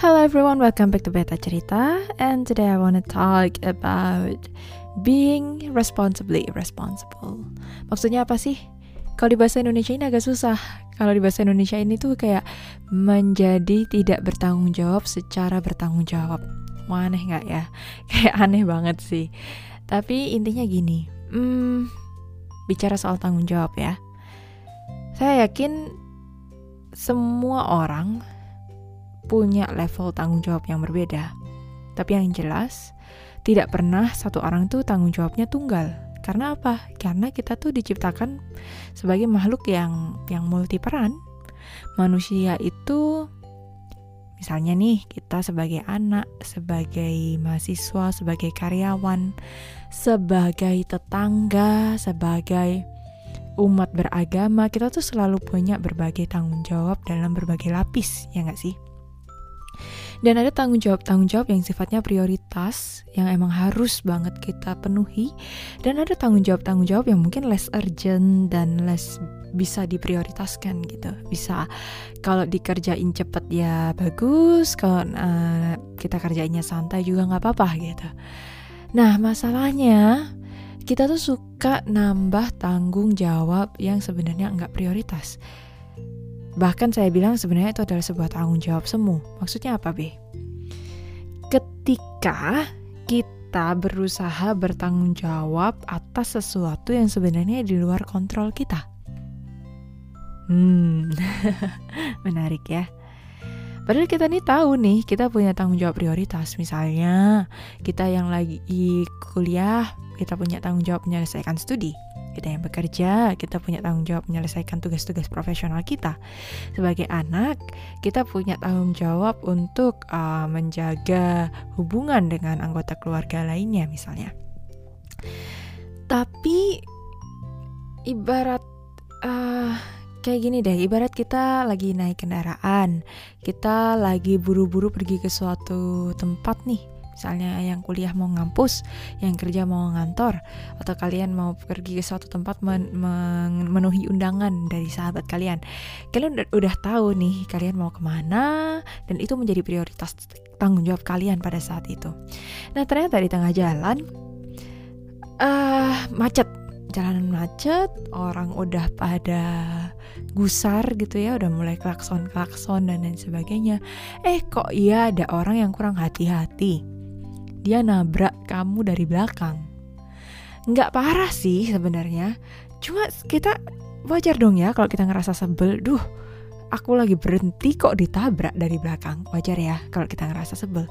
Hello everyone, welcome back to Beta Cerita, and today I want to talk about being responsible. Maksudnya apa sih? Kalau di bahasa Indonesia ini agak susah. Kalau di bahasa Indonesia ini tuh kayak menjadi tidak bertanggung jawab secara bertanggung jawab. Wah, aneh nggak ya? Kayak aneh banget sih. Tapi intinya gini, bicara soal tanggung jawab ya. Saya yakin semua orang punya level tanggung jawab yang berbeda. Tapi yang jelas, tidak pernah satu orang tuh tanggung jawabnya tunggal. Karena apa? Karena kita tuh diciptakan sebagai makhluk yang multiperan. Manusia itu, misalnya nih, kita sebagai anak, sebagai mahasiswa, sebagai karyawan, sebagai tetangga, sebagai umat beragama, kita tuh selalu punya berbagai tanggung jawab dalam berbagai lapis, ya nggak sih? Dan ada tanggung jawab yang sifatnya prioritas, yang emang harus banget kita penuhi, dan ada tanggung jawab yang mungkin less urgent dan less bisa diprioritaskan gitu. Bisa kalau dikerjain cepet ya bagus, kalau kita kerjainnya santai juga nggak apa-apa gitu. Nah, masalahnya kita tuh suka nambah tanggung jawab yang sebenarnya nggak prioritas. Bahkan saya bilang sebenarnya itu adalah sebuah tanggung jawab semu. Maksudnya apa, Be? Ketika kita berusaha bertanggung jawab atas sesuatu yang sebenarnya di luar kontrol kita. Menarik ya. Padahal kita nih tahu nih, kita punya tanggung jawab prioritas. Misalnya, kita yang lagi kuliah, kita punya tanggung jawab menyelesaikan studi. Kita yang bekerja, kita punya tanggung jawab menyelesaikan tugas-tugas profesional kita. Sebagai anak, kita punya tanggung jawab untuk menjaga hubungan dengan anggota keluarga lainnya misalnya. Tapi ibarat kayak gini deh, ibarat kita lagi naik kendaraan, kita lagi buru-buru pergi ke suatu tempat nih. Misalnya yang kuliah mau ngampus, yang kerja mau ngantor, atau kalian mau pergi ke suatu tempat memenuhi undangan dari sahabat kalian. Kalian udah tahu nih kalian mau kemana, dan itu menjadi prioritas tanggung jawab kalian pada saat itu. Nah, ternyata di tengah jalan macet, jalanan macet, orang udah pada gusar gitu ya, udah mulai klakson dan lain sebagainya. Kok iya ada orang yang kurang hati-hati. Dia nabrak kamu dari belakang. Nggak parah sih sebenarnya. Cuma kita wajar dong ya kalau kita ngerasa sebel. Duh, aku lagi berhenti kok ditabrak dari belakang. Wajar ya kalau kita ngerasa sebel.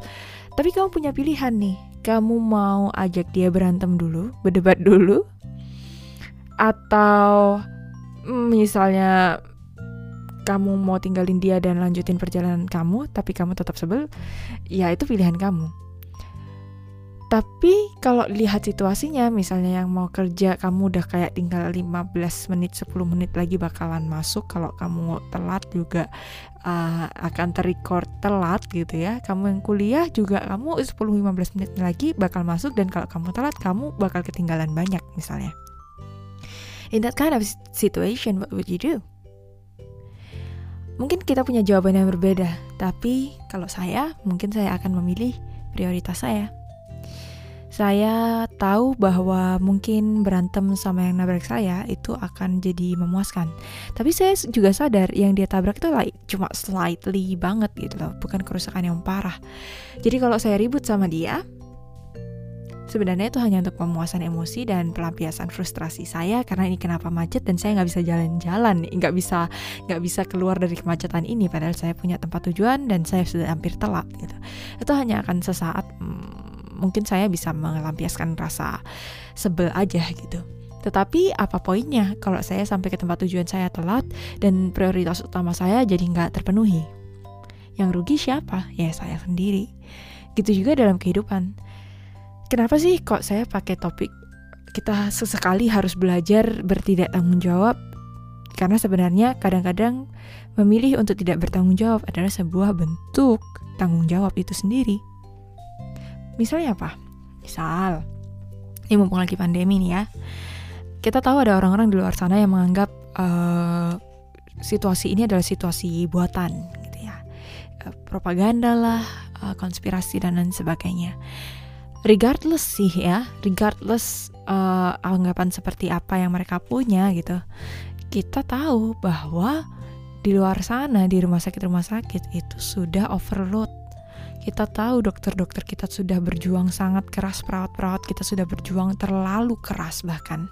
Tapi kamu punya pilihan nih. Kamu mau ajak dia berantem dulu, berdebat dulu, atau misalnya kamu mau tinggalin dia dan lanjutin perjalanan kamu, tapi kamu tetap sebel. Ya, itu pilihan kamu. Tapi kalau lihat situasinya, misalnya yang mau kerja, kamu udah kayak tinggal 15 menit, 10 menit lagi bakalan masuk. Kalau kamu telat juga akan terrecord telat gitu ya. Kamu yang kuliah juga, kamu 10-15 menit lagi bakal masuk. Dan kalau kamu telat, kamu bakal ketinggalan banyak misalnya. In that kind of situation, what would you do? Mungkin kita punya jawaban yang berbeda. Tapi kalau saya, mungkin saya akan memilih prioritas saya. Saya tahu bahwa mungkin berantem sama yang nabrak saya itu akan jadi memuaskan. Tapi saya juga sadar yang dia tabrak itu cuma slightly banget gitu loh, bukan kerusakan yang parah. Jadi kalau saya ribut sama dia, sebenarnya itu hanya untuk pemuasan emosi dan pelampiasan frustrasi saya karena ini kenapa macet dan saya nggak bisa jalan-jalan, nggak bisa keluar dari kemacetan ini. Padahal saya punya tempat tujuan dan saya sudah hampir telat gitu. Itu hanya akan sesaat. Mungkin saya bisa melampiaskan rasa sebel aja gitu. Tetapi apa poinnya kalau saya sampai ke tempat tujuan saya telat dan prioritas utama saya jadi nggak terpenuhi? Yang rugi siapa? Ya, saya sendiri. Gitu juga dalam kehidupan. Kenapa sih kok saya pakai topik kita sesekali harus belajar bertidak tanggung jawab? Karena sebenarnya kadang-kadang memilih untuk tidak bertanggung jawab adalah sebuah bentuk tanggung jawab itu sendiri. Misalnya apa? Misal, ini mumpung lagi pandemi nih ya, kita tahu ada orang-orang di luar sana yang menganggap situasi ini adalah situasi buatan gitu ya. propaganda lah, konspirasi dan lain sebagainya. Regardless sih ya, regardless anggapan seperti apa yang mereka punya gitu, kita tahu bahwa di luar sana, di rumah sakit itu sudah overload. Kita tahu dokter-dokter kita sudah berjuang sangat keras, perawat-perawat kita sudah berjuang terlalu keras bahkan.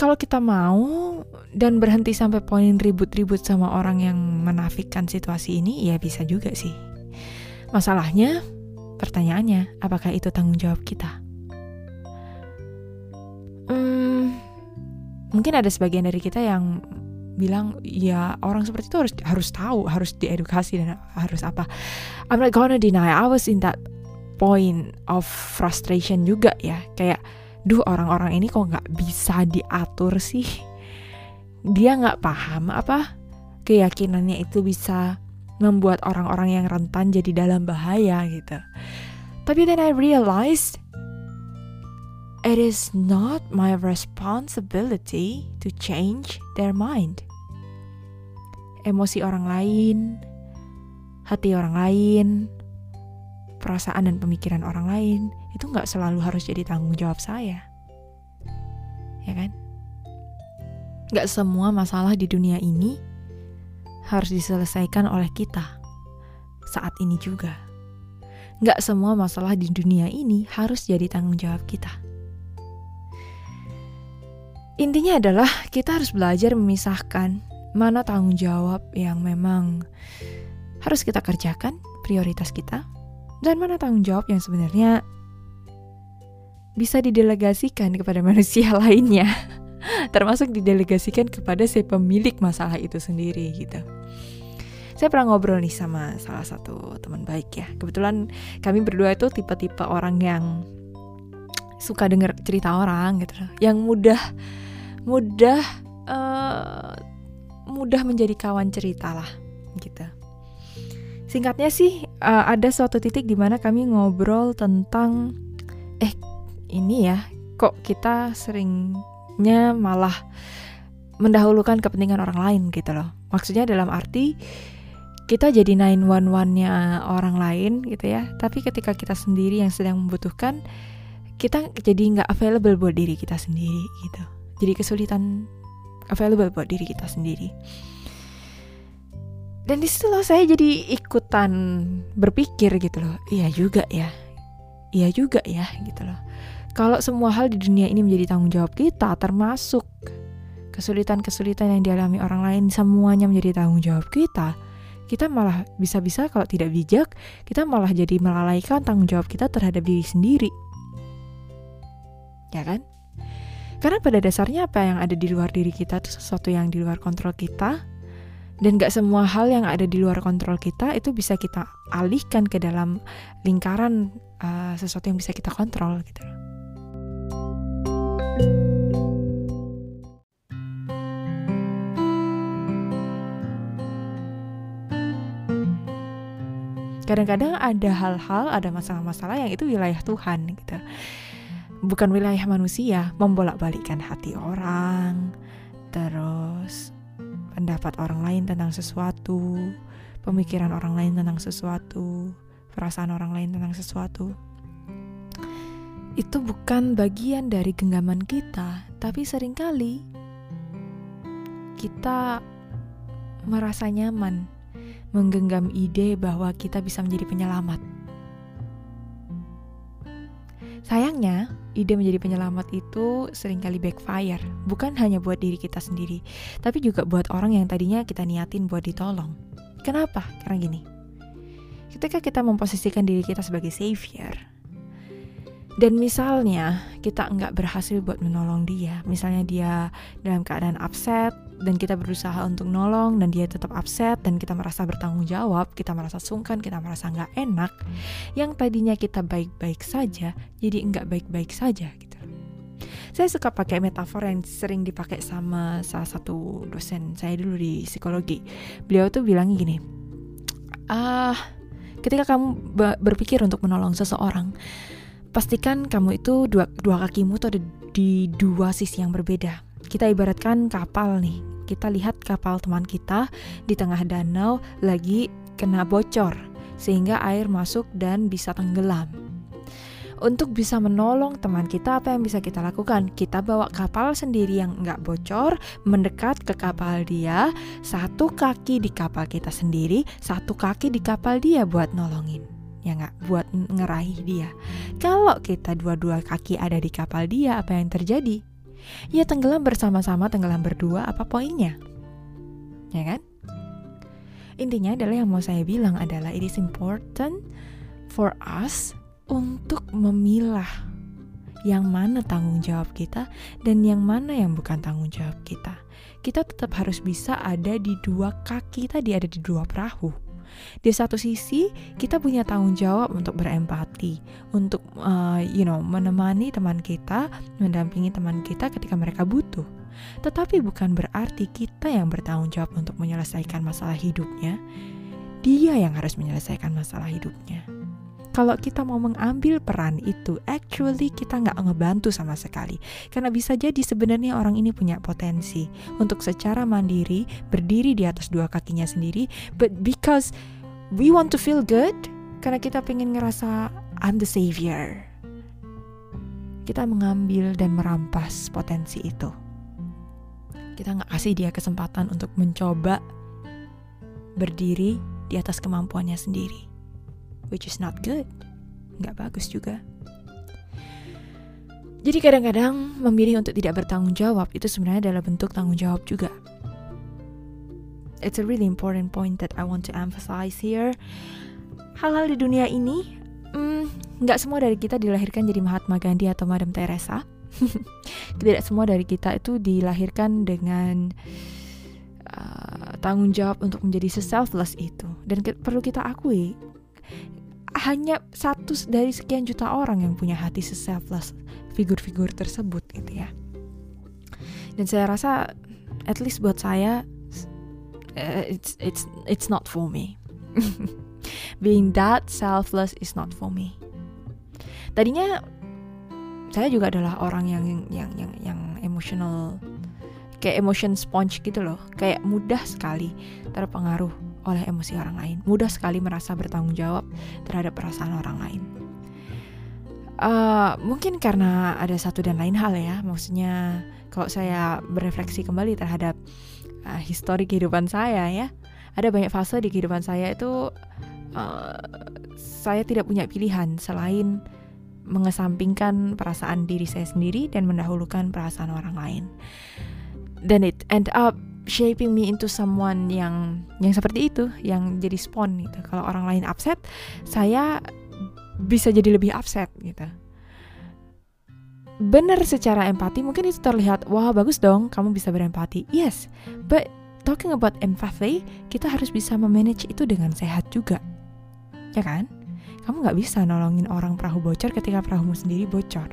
Kalau kita mau dan berhenti sampai poin ribut-ribut sama orang yang menafikan situasi ini, ya bisa juga sih. Masalahnya, pertanyaannya, apakah itu tanggung jawab kita? Mungkin ada sebagian dari kita yang bilang, ya orang seperti itu harus tahu, harus diedukasi dan harus apa. I'm not gonna deny, I was in that point of frustration juga ya. Kayak, duh orang-orang ini kok gak bisa diatur sih? Dia gak paham apa keyakinannya itu bisa membuat orang-orang yang rentan jadi dalam bahaya gitu. Tapi then I realized it is not my responsibility to change their mind. Emosi orang lain, hati orang lain, perasaan dan pemikiran orang lain, itu gak selalu harus jadi tanggung jawab saya. Ya kan? Gak semua masalah di dunia ini harus diselesaikan oleh kita saat ini juga. Gak semua masalah di dunia ini harus jadi tanggung jawab kita. Intinya adalah kita harus belajar memisahkan mana tanggung jawab yang memang harus kita kerjakan, prioritas kita, dan mana tanggung jawab yang sebenarnya bisa didelegasikan kepada manusia lainnya, termasuk didelegasikan kepada si pemilik masalah itu sendiri gitu. Saya pernah ngobrol nih sama salah satu teman baik ya. Kebetulan kami berdua itu tipe-tipe orang yang suka dengar cerita orang gitu, yang mudah menjadi kawan cerita lah gitu. Singkatnya sih ada suatu titik di mana kami ngobrol tentang ini ya, kok kita seringnya malah mendahulukan kepentingan orang lain gitu loh. Maksudnya dalam arti kita jadi 911-nya orang lain gitu ya, tapi ketika kita sendiri yang sedang membutuhkan, kita jadi nggak available buat diri kita sendiri gitu. Jadi kesulitan available buat diri kita sendiri. Dan disitu loh saya jadi ikutan berpikir gitu loh. Iya juga ya gitu loh. Kalau semua hal di dunia ini menjadi tanggung jawab kita, termasuk kesulitan-kesulitan yang dialami orang lain, semuanya menjadi tanggung jawab kita, kita malah bisa-bisa kalau tidak bijak, kita malah jadi melalaikan tanggung jawab kita terhadap diri sendiri. Ya kan? Karena pada dasarnya apa yang ada di luar diri kita itu sesuatu yang di luar kontrol kita, dan gak semua hal yang ada di luar kontrol kita itu bisa kita alihkan ke dalam lingkaran sesuatu yang bisa kita kontrol gitu. Kadang-kadang ada hal-hal, ada masalah-masalah yang itu wilayah Tuhan gitu. Bukan wilayah manusia, membolak-balikkan hati orang, terus pendapat orang lain tentang sesuatu, pemikiran orang lain tentang sesuatu, perasaan orang lain tentang sesuatu. Itu bukan bagian dari genggaman kita, tapi seringkali kita merasa nyaman menggenggam ide bahwa kita bisa menjadi penyelamat. Sayangnya, ide menjadi penyelamat itu seringkali backfire. Bukan hanya buat diri kita sendiri, tapi juga buat orang yang tadinya kita niatin buat ditolong. Kenapa? Karena gini, ketika kita memposisikan diri kita sebagai savior, dan misalnya kita nggak berhasil buat menolong dia, misalnya dia dalam keadaan upset, dan kita berusaha untuk nolong, dan dia tetap upset, dan kita merasa bertanggung jawab, kita merasa sungkan, kita merasa nggak enak, yang tadinya kita baik-baik saja, jadi nggak baik-baik saja gitu. Saya suka pakai metafor yang sering dipakai sama salah satu dosen saya dulu di psikologi. Beliau tuh bilang gini, ketika kamu berpikir untuk menolong seseorang, pastikan kamu itu dua kakimu tuh ada di dua sisi yang berbeda. Kita ibaratkan kapal nih, kita lihat kapal teman kita di tengah danau lagi kena bocor, sehingga air masuk dan bisa tenggelam. Untuk bisa menolong teman kita, apa yang bisa kita lakukan? Kita bawa kapal sendiri yang nggak bocor, mendekat ke kapal dia, satu kaki di kapal kita sendiri, satu kaki di kapal dia buat nolongin, ya nggak? Buat ngeraih dia. Kalau kita dua-dua kaki ada di kapal dia, apa yang terjadi? Ya tenggelam bersama-sama, tenggelam berdua, apa poinnya? Ya kan? Intinya adalah yang mau saya bilang adalah it is important for us untuk memilah yang mana tanggung jawab kita dan yang mana yang bukan tanggung jawab kita. Kita tetap harus bisa ada di dua kaki tadi, ada di dua perahu. Di satu sisi kita punya tanggung jawab untuk berempati, untuk menemani teman kita, mendampingi teman kita ketika mereka butuh. Tetapi bukan berarti kita yang bertanggung jawab untuk menyelesaikan masalah hidupnya. Dia yang harus menyelesaikan masalah hidupnya. Kalau kita mau mengambil peran itu, actually kita nggak ngebantu sama sekali. Karena bisa jadi sebenarnya orang ini punya potensi untuk secara mandiri berdiri di atas dua kakinya sendiri. But because we want to feel good, karena kita pengen ngerasa I'm the savior, kita mengambil dan merampas potensi itu. Kita nggak kasih dia kesempatan untuk mencoba berdiri di atas kemampuannya sendiri. Which is not good. Nggak bagus juga. Jadi kadang-kadang memilih untuk tidak bertanggung jawab itu sebenarnya adalah bentuk tanggung jawab juga. It's a really important point that I want to emphasize here. Hal-hal di dunia ini, nggak semua dari kita dilahirkan jadi Mahatma Gandhi atau Madam Teresa. Tidak semua dari kita itu dilahirkan dengan tanggung jawab untuk menjadi selfless itu. Dan perlu kita akui, hanya satu dari sekian juta orang yang punya hati selfless, figur-figur tersebut gitu ya. Dan saya rasa, at least buat saya, it's not for me. Being that selfless is not for me. Tadinya saya juga adalah orang yang emotional, kayak emotion sponge gitu loh, kayak mudah sekali terpengaruh oleh emosi orang lain, mudah sekali merasa bertanggung jawab terhadap perasaan orang lain. Mungkin karena ada satu dan lain hal ya, maksudnya kalau saya berefleksi kembali terhadap histori kehidupan saya ya, ada banyak fase di kehidupan saya itu saya tidak punya pilihan selain mengesampingkan perasaan diri saya sendiri dan mendahulukan perasaan orang lain. Then it end up shaping me into someone yang seperti itu, yang jadi spawn gitu. Kalau orang lain upset, saya bisa jadi lebih upset gitu. Benar secara empati, mungkin itu terlihat, wah bagus dong, kamu bisa berempati. Yes, but talking about empathy, kita harus bisa memanage itu dengan sehat juga, ya kan? Kamu nggak bisa nolongin orang perahu bocor ketika perahumu sendiri bocor.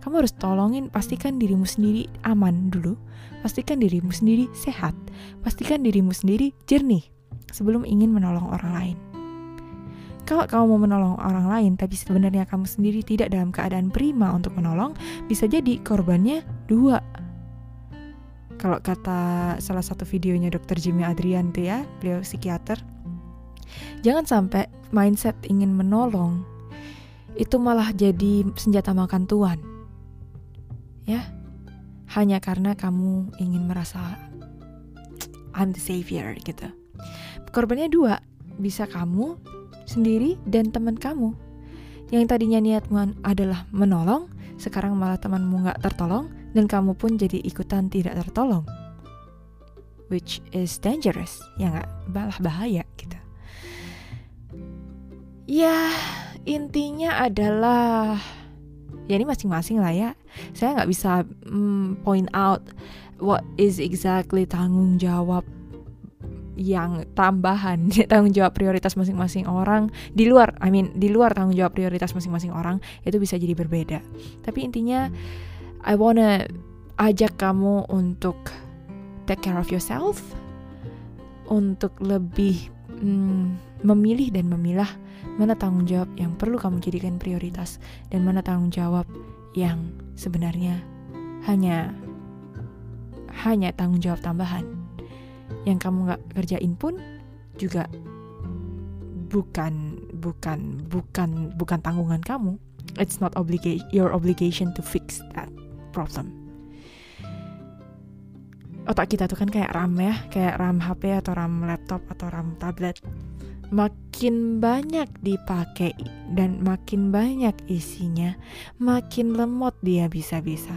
Kamu harus tolongin, pastikan dirimu sendiri aman dulu, pastikan dirimu sendiri sehat, pastikan dirimu sendiri jernih sebelum ingin menolong orang lain. Kalau kamu mau menolong orang lain tapi sebenarnya kamu sendiri tidak dalam keadaan prima untuk menolong, bisa jadi korbannya dua. Kalau kata salah satu videonya Dr. Jimmy Adrian tuh ya, beliau psikiater, jangan sampai mindset ingin menolong itu malah jadi senjata makan tuan. Ya, hanya karena kamu ingin merasa I'm the savior gitu. Korbannya dua, bisa kamu sendiri dan teman kamu. Yang tadinya niatmu adalah menolong, sekarang malah temanmu nggak tertolong dan kamu pun jadi ikutan tidak tertolong. Which is dangerous, ya nggak? Malah bahaya gitu. Ya, intinya adalah, ya ini masing-masing lah ya. Saya nggak bisa point out what is exactly tanggung jawab yang tambahan, tanggung jawab prioritas masing-masing orang di luar tanggung jawab prioritas masing-masing orang itu bisa jadi berbeda. Tapi intinya I wanna ajak kamu untuk take care of yourself, untuk lebih memilih dan memilah mana tanggung jawab yang perlu kamu jadikan prioritas dan mana tanggung jawab yang sebenarnya hanya hanya tanggung jawab tambahan. Yang kamu nggak kerjain pun juga bukan tanggungan kamu. It's not your obligation to fix that problem. Otak kita tuh kan kayak RAM ya, kayak RAM HP atau RAM laptop atau RAM tablet. Makin banyak dipakai dan makin banyak isinya, makin lemot dia bisa-bisa.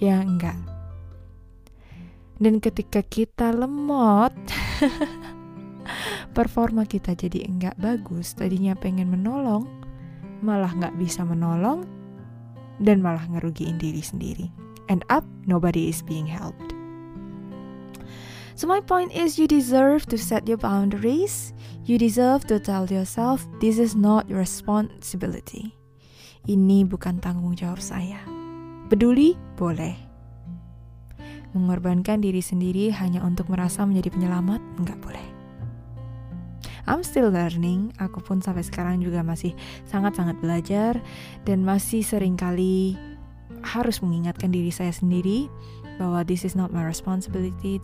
Ya enggak. Dan ketika kita lemot, performa kita jadi enggak bagus. Tadinya pengen menolong, malah enggak bisa menolong, dan malah ngerugiin diri sendiri. End up, nobody is being helped. So my point is, you deserve to set your boundaries. You deserve to tell yourself, this is not your responsibility. Ini bukan tanggung jawab saya. Peduli? Boleh. Mengorbankan diri sendiri hanya untuk merasa menjadi penyelamat? Enggak boleh. I'm still learning. Aku pun sampai sekarang juga masih sangat-sangat belajar. Dan masih seringkali harus mengingatkan diri saya sendiri bahwa this is not my responsibility.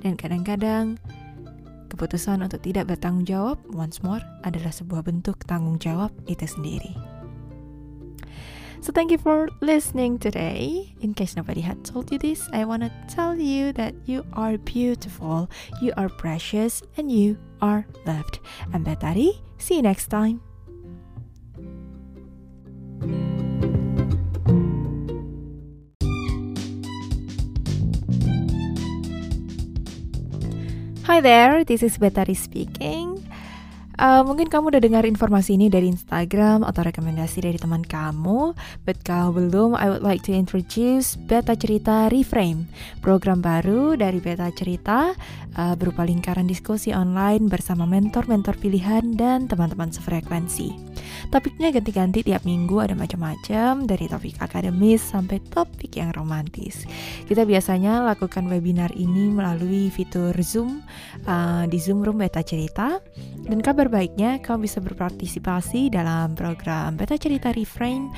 Dan kadang-kadang keputusan untuk tidak bertanggung jawab once more adalah sebuah bentuk tanggung jawab itu sendiri. So thank you for listening today. In case nobody had told you this, I want to tell you that you are beautiful, you are precious, and you are loved. I'm Betari. See you next time. Hi there, this is Betari speaking. Mungkin kamu udah dengar informasi ini dari Instagram atau rekomendasi dari teman kamu. But kalau belum, I would like to introduce Beta Cerita Reframe, program baru dari Beta Cerita berupa lingkaran diskusi online bersama mentor-mentor pilihan dan teman-teman sefrekuensi. Topiknya ganti-ganti tiap minggu, ada macam-macam, dari topik akademis sampai topik yang romantis. Kita biasanya lakukan webinar ini melalui fitur Zoom di Zoom Room Beta Cerita. Dan kabar baiknya, kamu bisa berpartisipasi dalam program Beta Cerita Reframe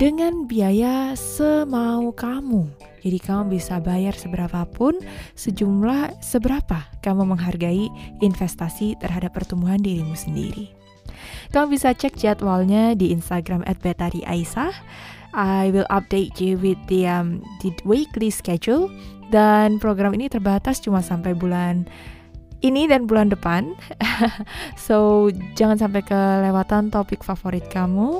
dengan biaya semau kamu. Jadi kamu bisa bayar seberapapun, sejumlah seberapa kamu menghargai investasi terhadap pertumbuhan dirimu sendiri. Kamu bisa cek jadwalnya di Instagram @betariaisah. I will update you with the weekly schedule. Dan program ini terbatas cuma sampai bulan ini dan bulan depan. So, jangan sampai kelewatan topik favorit kamu.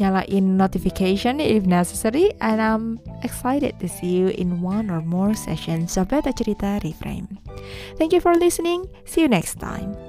Nyalain notification if necessary. And I'm excited to see you in one or more sessions of Beta Cerita Reframe. Thank you for listening. See you next time.